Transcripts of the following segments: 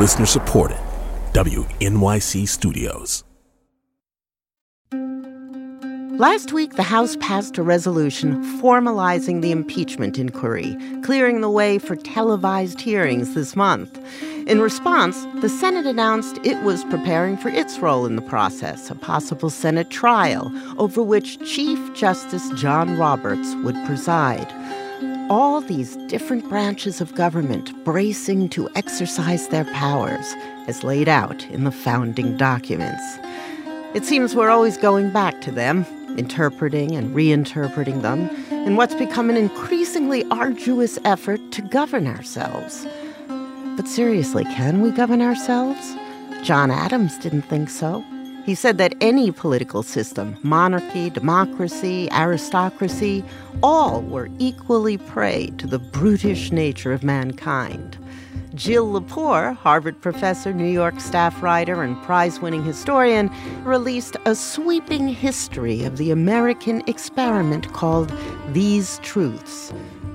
Listener supported, WNYC Studios. Last week, the House passed a resolution formalizing the impeachment inquiry, clearing the way for televised hearings this month. In response, the Senate announced it was preparing for its role in the process, a possible Senate trial over which Chief Justice John Roberts would preside. All these different branches of government bracing to exercise their powers, as laid out in the founding documents. It seems we're always going back to them, interpreting and reinterpreting them in what's become an increasingly arduous effort to govern ourselves. But seriously, can we govern ourselves? John Adams didn't think so. He said that any political system, monarchy, democracy, aristocracy, all were equally prey to the brutish nature of mankind. Jill Lepore, Harvard professor, New York staff writer, and prize-winning historian, released a sweeping history of the American experiment called These Truths.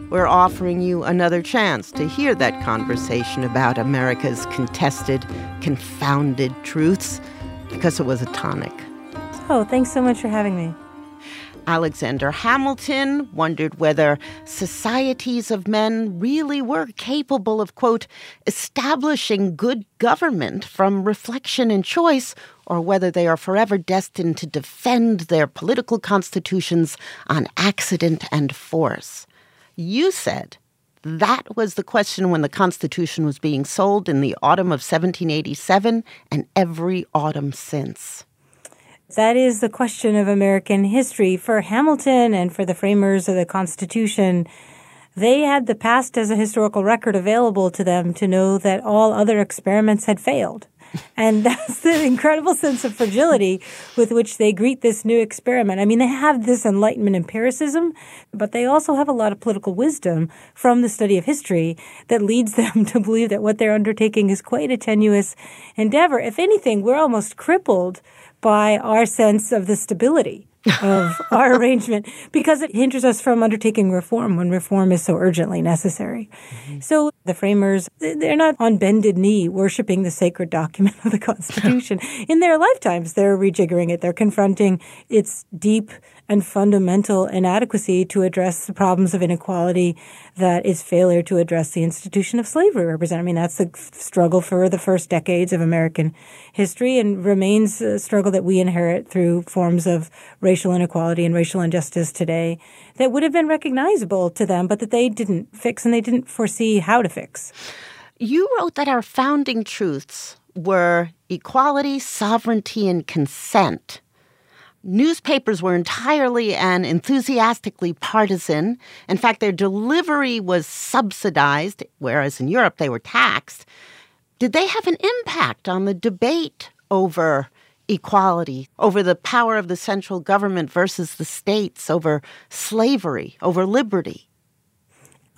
We're offering you another chance to hear that conversation about America's contested, confounded truths, because it was a tonic. Oh, thanks so much for having me. Alexander Hamilton wondered whether societies of men really were capable of, quote, establishing good government from reflection and choice, or whether they are forever destined to defend their political constitutions on accident and force. You said that was the question when the Constitution was being sold in the autumn of 1787 and every autumn since. That is the question of American history. For Hamilton and for the framers of the Constitution, they had the past as a historical record available to them to know that all other experiments had failed. And that's the incredible sense of fragility with which they greet this new experiment. I mean, they have this Enlightenment empiricism, but they also have a lot of political wisdom from the study of history that leads them to believe that what they're undertaking is quite a tenuous endeavor. If anything, we're almost crippled by our sense of the stability of our arrangement, because it hinders us from undertaking reform when reform is so urgently necessary. Mm-hmm. So the framers, they're not on bended knee worshiping the sacred document of the Constitution. In their lifetimes, they're rejiggering it. They're confronting its deep and fundamental inadequacy to address the problems of inequality that its failure to address the institution of slavery represents. I mean, that's the struggle for the first decades of American history and remains a struggle that we inherit through forms of racial inequality and racial injustice today that would have been recognizable to them, but that they didn't fix and they didn't foresee how to fix. You wrote that our founding truths were equality, sovereignty, and consent. Newspapers were entirely and enthusiastically partisan. In fact, their delivery was subsidized, whereas in Europe they were taxed. Did they have an impact on the debate over equality, over the power of the central government versus the states, over slavery, over liberty?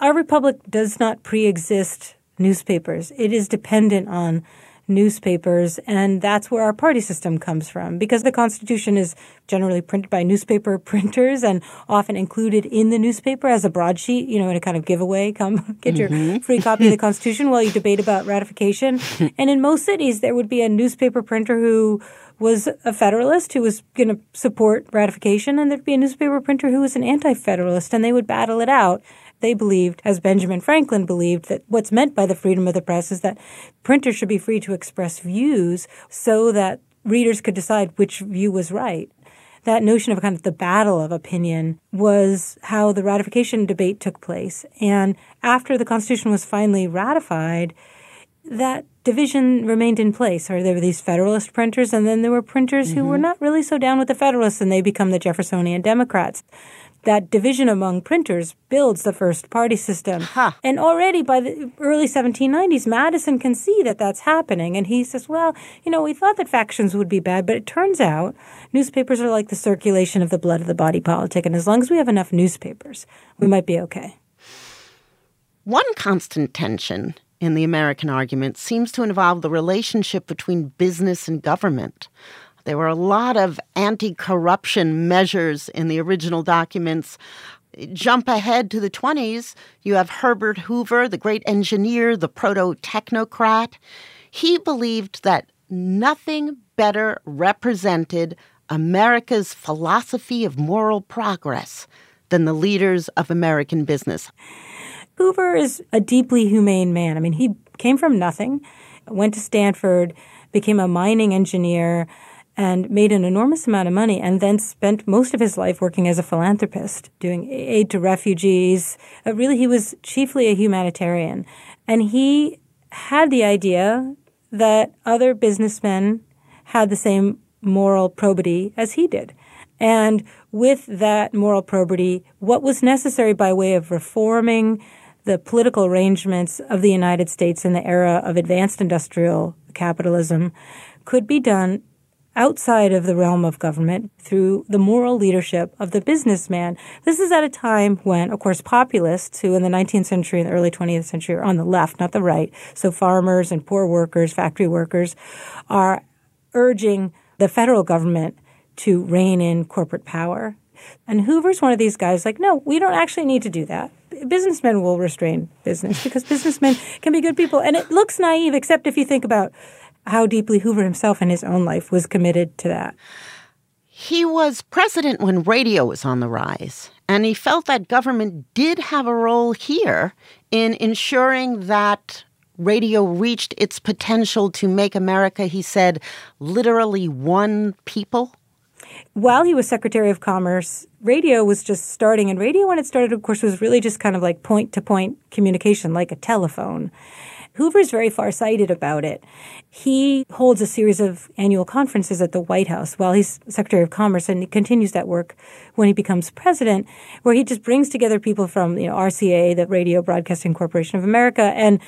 Our republic does not pre-exist newspapers. It is dependent on newspapers, and that's where our party system comes from, because the Constitution is generally printed by newspaper printers and often included in the newspaper as a broadsheet, you know, in a kind of giveaway, come get your free copy of the Constitution while you debate about ratification. And in most cities, there would be a newspaper printer who was a Federalist who was going to support ratification, and there'd be a newspaper printer who was an anti-Federalist, and they would battle it out. They believed, as Benjamin Franklin believed, that what's meant by the freedom of the press is that printers should be free to express views so that readers could decide which view was right. That notion of kind of the battle of opinion was how the ratification debate took place. And after the Constitution was finally ratified, that division remained in place, or there were these Federalist printers, and then there were printers who were not really so down with the Federalists, and they become the Jeffersonian Democrats. That division among printers builds the first party system. Huh. And already by the early 1790s, Madison can see that that's happening. And he says, well, you know, we thought that factions would be bad, but it turns out newspapers are like the circulation of the blood of the body politic. And as long as we have enough newspapers, we might be okay. One constant tension in the American argument seems to involve the relationship between business and government. There were a lot of anti-corruption measures in the original documents. Jump ahead to the 20s, you have Herbert Hoover, the great engineer, the proto-technocrat. He believed that nothing better represented America's philosophy of moral progress than the leaders of American business. Hoover is a deeply humane man. I mean, he came from nothing, went to Stanford, became a mining engineer, and made an enormous amount of money, and then spent most of his life working as a philanthropist, doing aid to refugees. Really, he was chiefly a humanitarian. And he had the idea that other businessmen had the same moral probity as he did. And with that moral probity, what was necessary by way of reforming the political arrangements of the United States in the era of advanced industrial capitalism could be done outside of the realm of government through the moral leadership of the businessman. This is at a time when, of course, populists who in the 19th century and the early 20th century are on the left, not the right. So farmers and poor workers, factory workers, are urging the federal government to rein in corporate power. And Hoover's one of these guys like, no, we don't actually need to do that. Businessmen will restrain business because businessmen can be good people. And it looks naive, except if you think about how deeply Hoover himself in his own life was committed to that. He was president when radio was on the rise, and he felt that government did have a role here in ensuring that radio reached its potential to make America, he said, literally one people. While he was Secretary of Commerce, radio was just starting, and radio when it started, of course, was really just kind of like point-to-point communication, like a telephone. Hoover's very far-sighted about it. He holds a series of annual conferences at the White House while he's Secretary of Commerce, and he continues that work when he becomes president, where he just brings together people from RCA, the Radio Broadcasting Corporation of America, and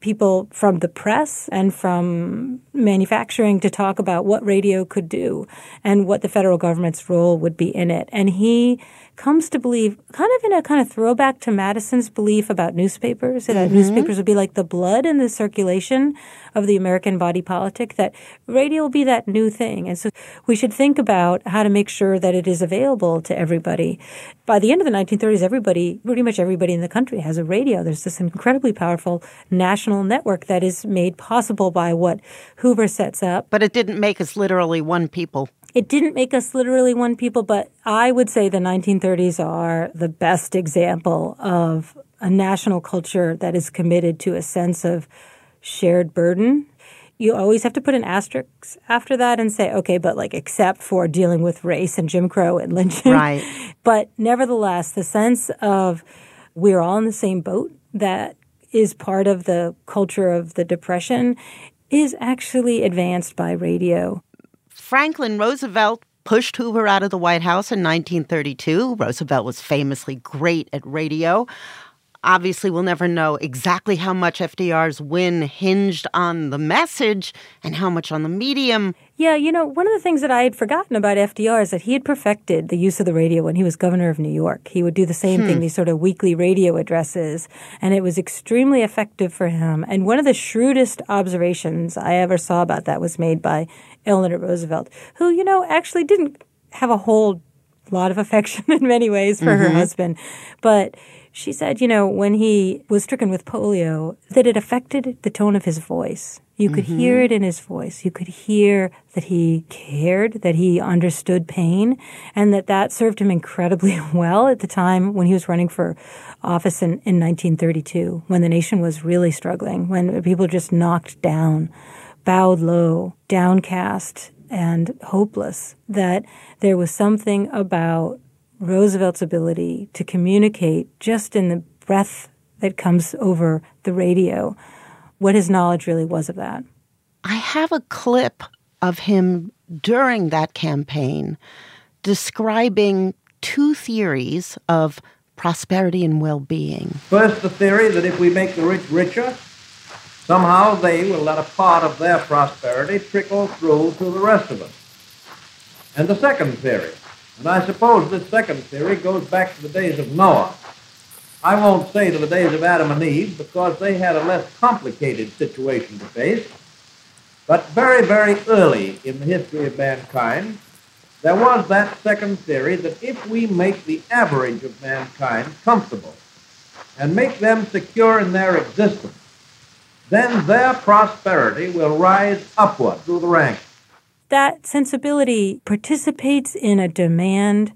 people from the press and from manufacturing to talk about what radio could do and what the federal government's role would be in it. And he comes to believe, kind of in a kind of throwback to Madison's belief about newspapers, mm-hmm. that newspapers would be like the blood in the circulation of the American body politic, that radio will be that new thing. And so we should think about how to make sure that it is available to everybody. By the end of the 1930s, pretty much everybody in the country has a radio. There's this incredibly powerful national network that is made possible by what Hoover sets up. But it didn't make us literally one people. It didn't make us literally one people, but I would say the 1930s are the best example of a national culture that is committed to a sense of shared burden. You always have to put an asterisk after that and say, okay, but like except for dealing with race and Jim Crow and lynching. Right. But nevertheless, the sense of we're all in the same boat that is part of the culture of the Depression is actually advanced by radio. Franklin Roosevelt pushed Hoover out of the White House in 1932. Roosevelt was famously great at radio. Obviously, we'll never know exactly how much FDR's win hinged on the message and how much on the medium. Yeah, one of the things that I had forgotten about FDR is that he had perfected the use of the radio when he was governor of New York. He would do the same thing, these sort of weekly radio addresses, and it was extremely effective for him. And one of the shrewdest observations I ever saw about that was made by Eleanor Roosevelt, who, actually didn't have a whole lot of affection in many ways for her husband. But she said, when he was stricken with polio, that it affected the tone of his voice. You could hear it in his voice. You could hear that he cared, that he understood pain, and that served him incredibly well at the time when he was running for office in 1932, when the nation was really struggling, when people just knocked down, bowed low, downcast, and hopeless, that there was something about Roosevelt's ability to communicate just in the breath that comes over the radio, what his knowledge really was of that. I have a clip of him during that campaign describing two theories of prosperity and well-being. First, the theory that if we make the rich richer, somehow they will let a part of their prosperity trickle through to the rest of us. And the second theory, and I suppose this second theory goes back to the days of Noah. I won't say to the days of Adam and Eve because they had a less complicated situation to face, but very, very early in the history of mankind, there was that second theory that if we make the average of mankind comfortable and make them secure in their existence, then their prosperity will rise upward through the ranks. That sensibility participates in a demand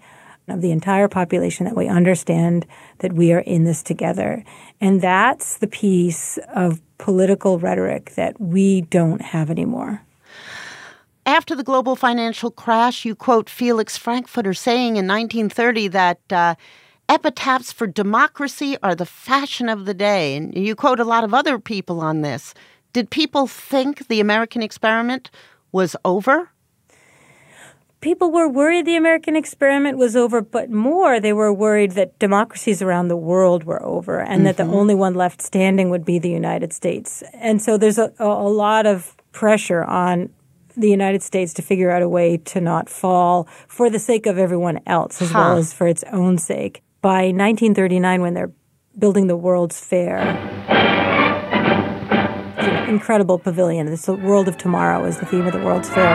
of the entire population that we understand that we are in this together. And that's the piece of political rhetoric that we don't have anymore. After the global financial crash, you quote Felix Frankfurter saying in 1930 that epitaphs for democracy are the fashion of the day. And you quote a lot of other people on this. Did people think the American experiment was over? People were worried the American experiment was over, but more, they were worried that democracies around the world were over and that the only one left standing would be the United States. And so there's a lot of pressure on the United States to figure out a way to not fall for the sake of everyone else as well as for its own sake. By 1939, when they're building the World's Fair, it's an incredible pavilion. It's the World of Tomorrow is the theme of the World's Fair.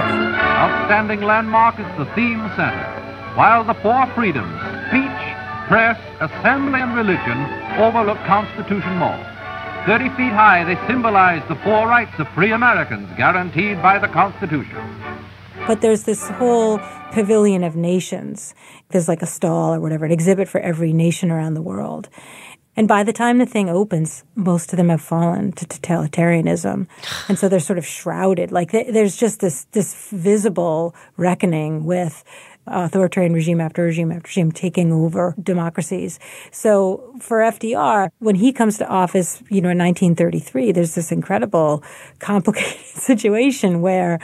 Outstanding landmark is the theme center, while the four freedoms, speech, press, assembly, and religion, overlook Constitution Mall. 30 feet high, they symbolize the four rights of free Americans guaranteed by the Constitution. But there's this whole pavilion of nations. There's like a stall or whatever, an exhibit for every nation around the world. And by the time the thing opens, most of them have fallen to totalitarianism. And so they're sort of shrouded. Like there's just this visible reckoning with authoritarian regime after regime after regime taking over democracies. So for FDR, when he comes to office, you know, in 1933, there's this incredible, complicated situation where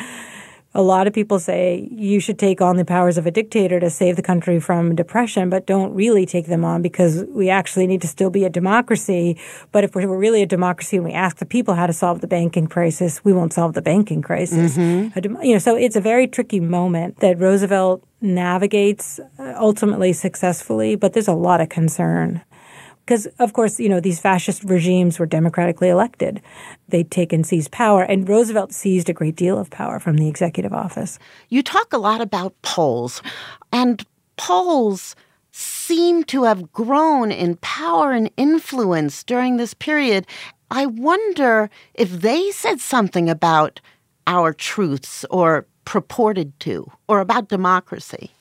a lot of people say you should take on the powers of a dictator to save the country from depression, but don't really take them on because we actually need to still be a democracy. But if we're really a democracy and we ask the people how to solve the banking crisis, we won't solve the banking crisis. You know, so it's a very tricky moment that Roosevelt navigates ultimately successfully, but there's a lot of concern. Because, of course, you know, these fascist regimes were democratically elected. They take and seize power. And Roosevelt seized a great deal of power from the executive office. You talk a lot about polls. And polls seem to have grown in power and influence during this period. I wonder if they said something about our truths or purported to, or about democracy.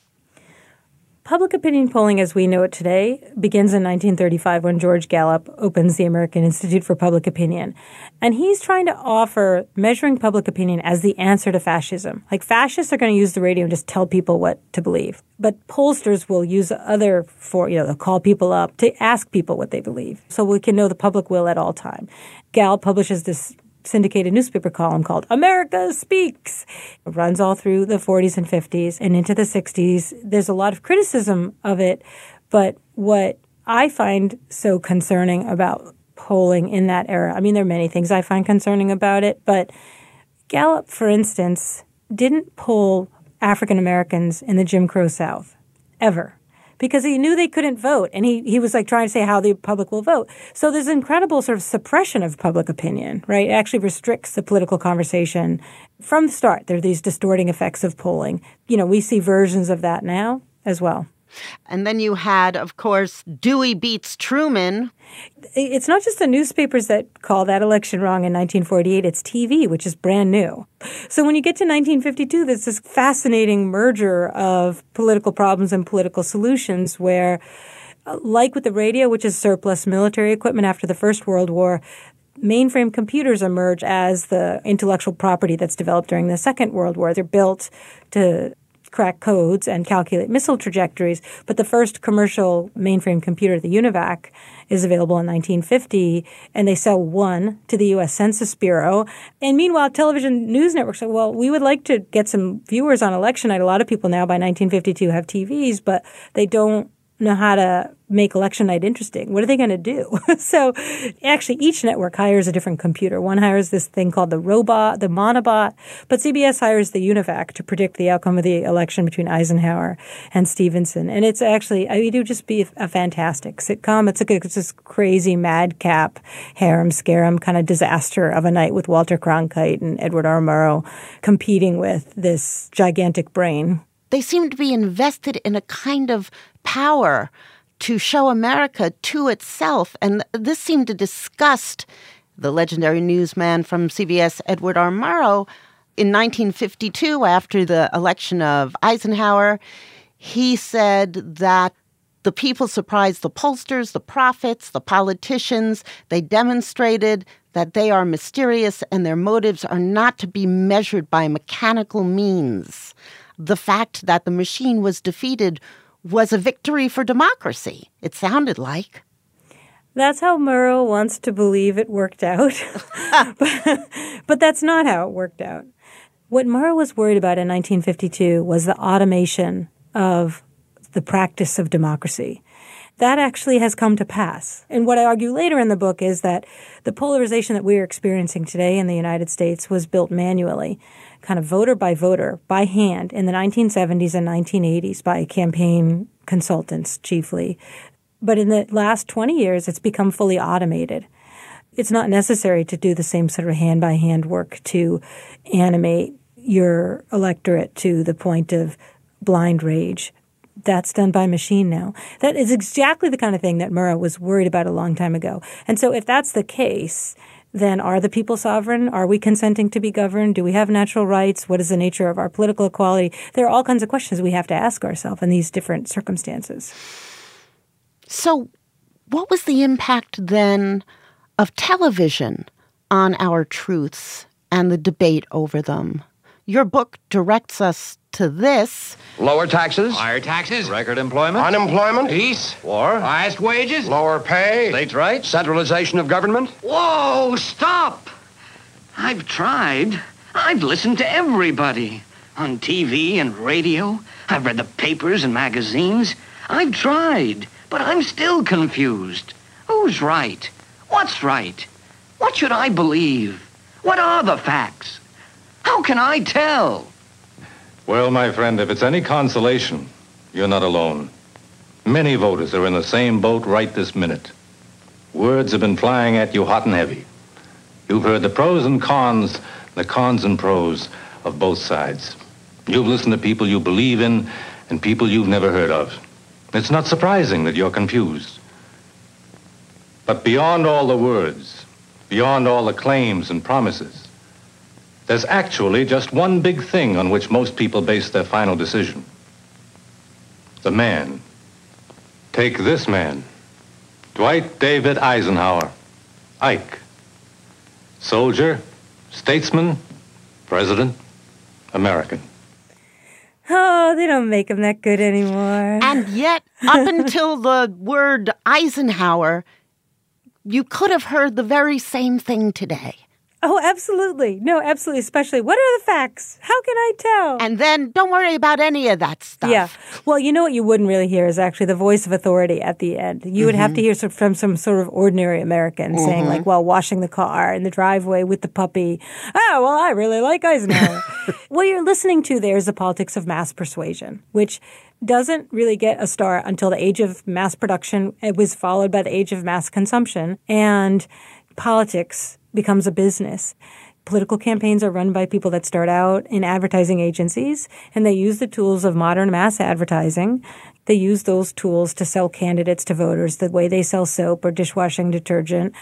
Public opinion polling as we know it today begins in 1935 when George Gallup opens the American Institute for Public Opinion. And he's trying to offer measuring public opinion as the answer to fascism. Like fascists are going to use the radio and just tell people what to believe. But pollsters will use other they'll call people up to ask people what they believe. So we can know the public will at all time. Gallup publishes this syndicated newspaper column called America Speaks. It runs all through the 40s and 50s and into the 60s. There's a lot of criticism of it, but what I find so concerning about polling in that era, I mean, there are many things I find concerning about it, but Gallup, for instance, didn't poll African Americans in the Jim Crow South, ever. Because he knew they couldn't vote, and he was like trying to say how the public will vote. So there's incredible sort of suppression of public opinion, right? It actually restricts the political conversation from the start. There are these distorting effects of polling. You know, we see versions of that now as well. And then you had, of course, Dewey beats Truman. It's not just the newspapers that call that election wrong in 1948. It's TV, which is brand new. So when you get to 1952, there's this fascinating merger of political problems and political solutions where, like with the radio, which is surplus military equipment after the First World War, mainframe computers emerge as the intellectual property that's developed during the Second World War. They're built to crack codes and calculate missile trajectories. But the first commercial mainframe computer, the UNIVAC, is available in 1950, and they sell one to the U.S. Census Bureau. And meanwhile, television news networks say, well, we would like to get some viewers on election night. A lot of people now by 1952 have TVs, but they don't know how to make election night interesting. What are they going to do? So actually, each network hires a different computer. One hires this thing called the robot, the Monobot, but CBS hires the UNIVAC to predict the outcome of the election between Eisenhower and Stevenson. And it's actually, I mean, it would just be a fantastic sitcom. It's this crazy madcap, harum-scarum kind of disaster of a night with Walter Cronkite and Edward R. Murrow competing with this gigantic brain. They seem to be invested in a kind of power to show America to itself. And this seemed to disgust The legendary newsman from CBS, Edward R. Murrow, in 1952, after the election of Eisenhower, he said that the people surprised the pollsters, the prophets, the politicians. They demonstrated that they are mysterious and their motives are not to be measured by mechanical means. The fact that the machine was defeated was a victory for democracy, it sounded like. That's how Murrow wants to believe it worked out. but that's not how it worked out. What Murrow was worried about in 1952 was the automation of the practice of democracy. That actually has come to pass. And what I argue later in the book is that the polarization that we are experiencing today in the United States was built manually, kind of voter by voter, by hand, in the 1970s and 1980s by campaign consultants chiefly. But in the last 20 years, it's become fully automated. It's not necessary to do the same sort of hand-by-hand work to animate your electorate to the point of blind rage. That's done by machine now. That is exactly the kind of thing that Murrow was worried about a long time ago. And so if that's the case, then are the people sovereign? Are we consenting to be governed? Do we have natural rights? What is the nature of our political equality? There are all kinds of questions we have to ask ourselves in these different circumstances. So what was the impact then of television on our truths and the debate over them? Your book directs us to this. Lower taxes. Higher taxes. Record employment. Unemployment. Peace. War. Highest wages. Lower pay. States' rights. Centralization of government. Whoa, stop! I've tried. I've listened to everybody. On TV and radio. I've read the papers and magazines. I've tried, but I'm still confused. Who's right? What's right? What should I believe? What are the facts? How can I tell? Well, my friend, if it's any consolation, you're not alone. Many voters are in the same boat right this minute. Words have been flying at you hot and heavy. You've heard the cons and pros of both sides. You've listened to people you believe in and people you've never heard of. It's not surprising that you're confused. But beyond all the words, beyond all the claims and promises, there's actually just one big thing on which most people base their final decision. The man. Take this man, Dwight David Eisenhower, Ike. Soldier, statesman, president, American. Oh, they don't make him that good anymore. And yet, up until the word Eisenhower, you could have heard the very same thing today. Oh, absolutely. No, absolutely. Especially, what are the facts? How can I tell? And then don't worry about any of that stuff. Yeah. Well, you know what you wouldn't really hear is actually the voice of authority at the end. You would have to hear from some sort of ordinary American saying, like, while washing the car in the driveway with the puppy, oh, well, I really like Eisenhower. What you're listening to there is the politics of mass persuasion, which doesn't really get a start until the age of mass production. It was followed by the age of mass consumption. And politics becomes a business. Political campaigns are run by people that start out in advertising agencies, and they use the tools of modern mass advertising. They use those tools to sell candidates to voters the way they sell soap or dishwashing detergent.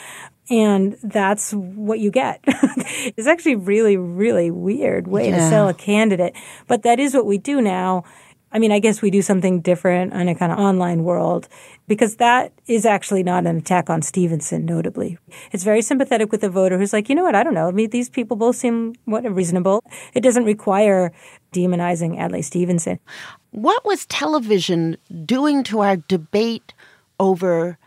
And that's what you get. It's actually really, really weird way to sell a candidate. But that is what we do now. I mean, I guess we do something different in a kind of online world, because that is actually not an attack on Stevenson, notably. It's very sympathetic with the voter who's like, you know what, I don't know. I mean, these people both seem reasonable. It doesn't require demonizing Adlai Stevenson. What was television doing to our debate over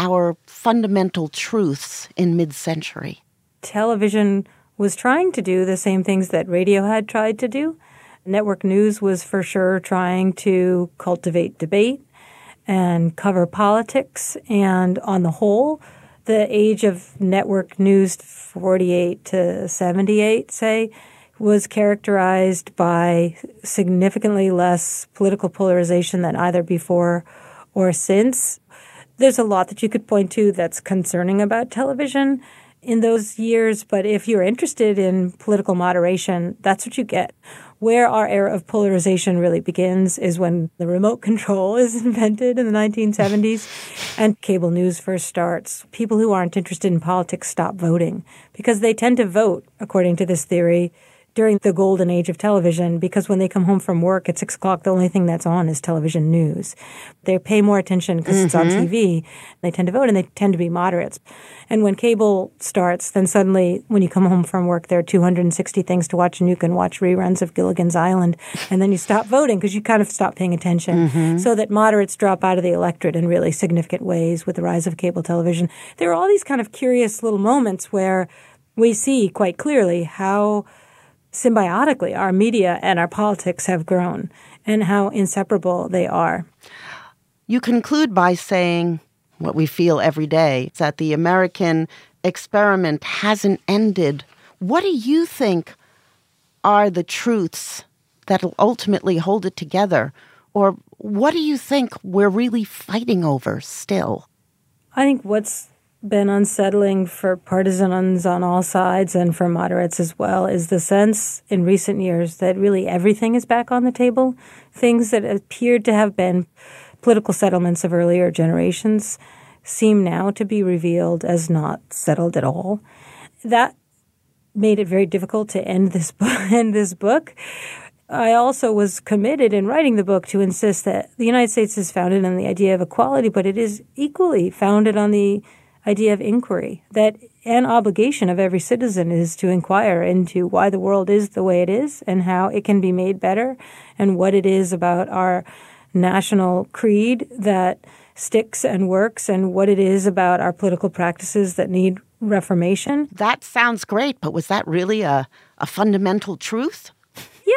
our fundamental truths in mid-century? Television was trying to do the same things that radio had tried to do. Network news was for sure trying to cultivate debate and cover politics. And on the whole, the age of network news, 48 to 78, say, was characterized by significantly less political polarization than either before or since. There's a lot that you could point to that's concerning about television in those years, but if you're interested in political moderation, that's what you get. Where our era of polarization really begins is when the remote control is invented in the 1970s and cable news first starts. People who aren't interested in politics stop voting because they tend to vote, according to this theory, during the golden age of television, because when they come home from work at 6 o'clock, the only thing that's on is television news. They pay more attention because it's on TV. They tend to vote and they tend to be moderates. And when cable starts, then suddenly when you come home from work, there are 260 things to watch and you can watch reruns of Gilligan's Island. And then you stop voting because you kind of stop paying attention. So that moderates drop out of the electorate in really significant ways with the rise of cable television. There are all these kind of curious little moments where we see quite clearly how symbiotically our media and our politics have grown and how inseparable they are. You conclude by saying what we feel every day, that the American experiment hasn't ended. What do you think are the truths that will ultimately hold it together? Or what do you think we're really fighting over still? I think what's been unsettling for partisans on all sides and for moderates as well is the sense in recent years that really everything is back on the table. Things that appeared to have been political settlements of earlier generations seem now to be revealed as not settled at all. That made it very difficult to end this book. I also was committed in writing the book to insist that the United States is founded on the idea of equality, but it is equally founded on the idea of inquiry, that an obligation of every citizen is to inquire into why the world is the way it is and how it can be made better and what it is about our national creed that sticks and works and what it is about our political practices that need reformation. That sounds great, but was that really a fundamental truth?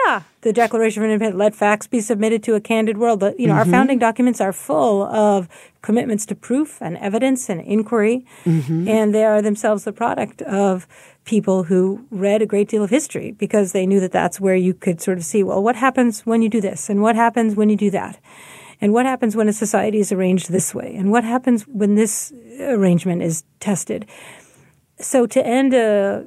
Yeah. The Declaration of Independence, let facts be submitted to a candid world. You know, our founding documents are full of commitments to proof and evidence and inquiry, and they are themselves the product of people who read a great deal of history because they knew that that's where you could sort of see, well, what happens when you do this and what happens when you do that? And what happens when a society is arranged this way? And what happens when this arrangement is tested? So to end a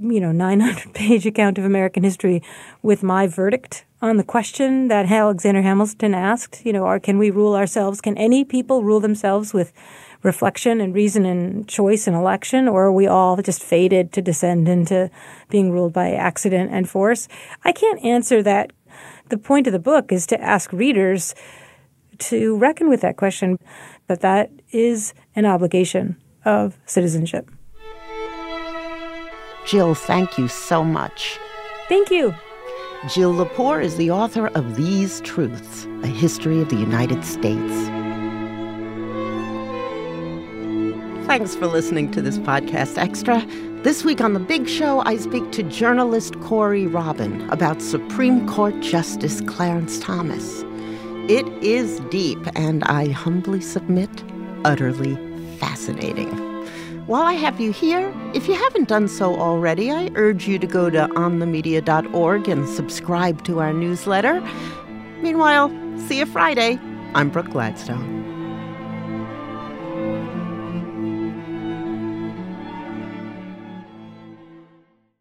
900-page account of American history with my verdict on the question that Alexander Hamilton asked, or can we rule ourselves? Can any people rule themselves with reflection and reason and choice and election, or are we all just fated to descend into being ruled by accident and force? I can't answer that. The point of the book is to ask readers to reckon with that question, but that is an obligation of citizenship. Jill, thank you so much. Thank you. Jill Lepore is the author of These Truths: A History of the United States. Thanks for listening to this podcast extra. This week on The Big Show, I speak to journalist Corey Robin about Supreme Court Justice Clarence Thomas. It is deep, and I humbly submit, utterly fascinating. While I have you here, if you haven't done so already, I urge you to go to onthemedia.org and subscribe to our newsletter. Meanwhile, see you Friday. I'm Brooke Gladstone.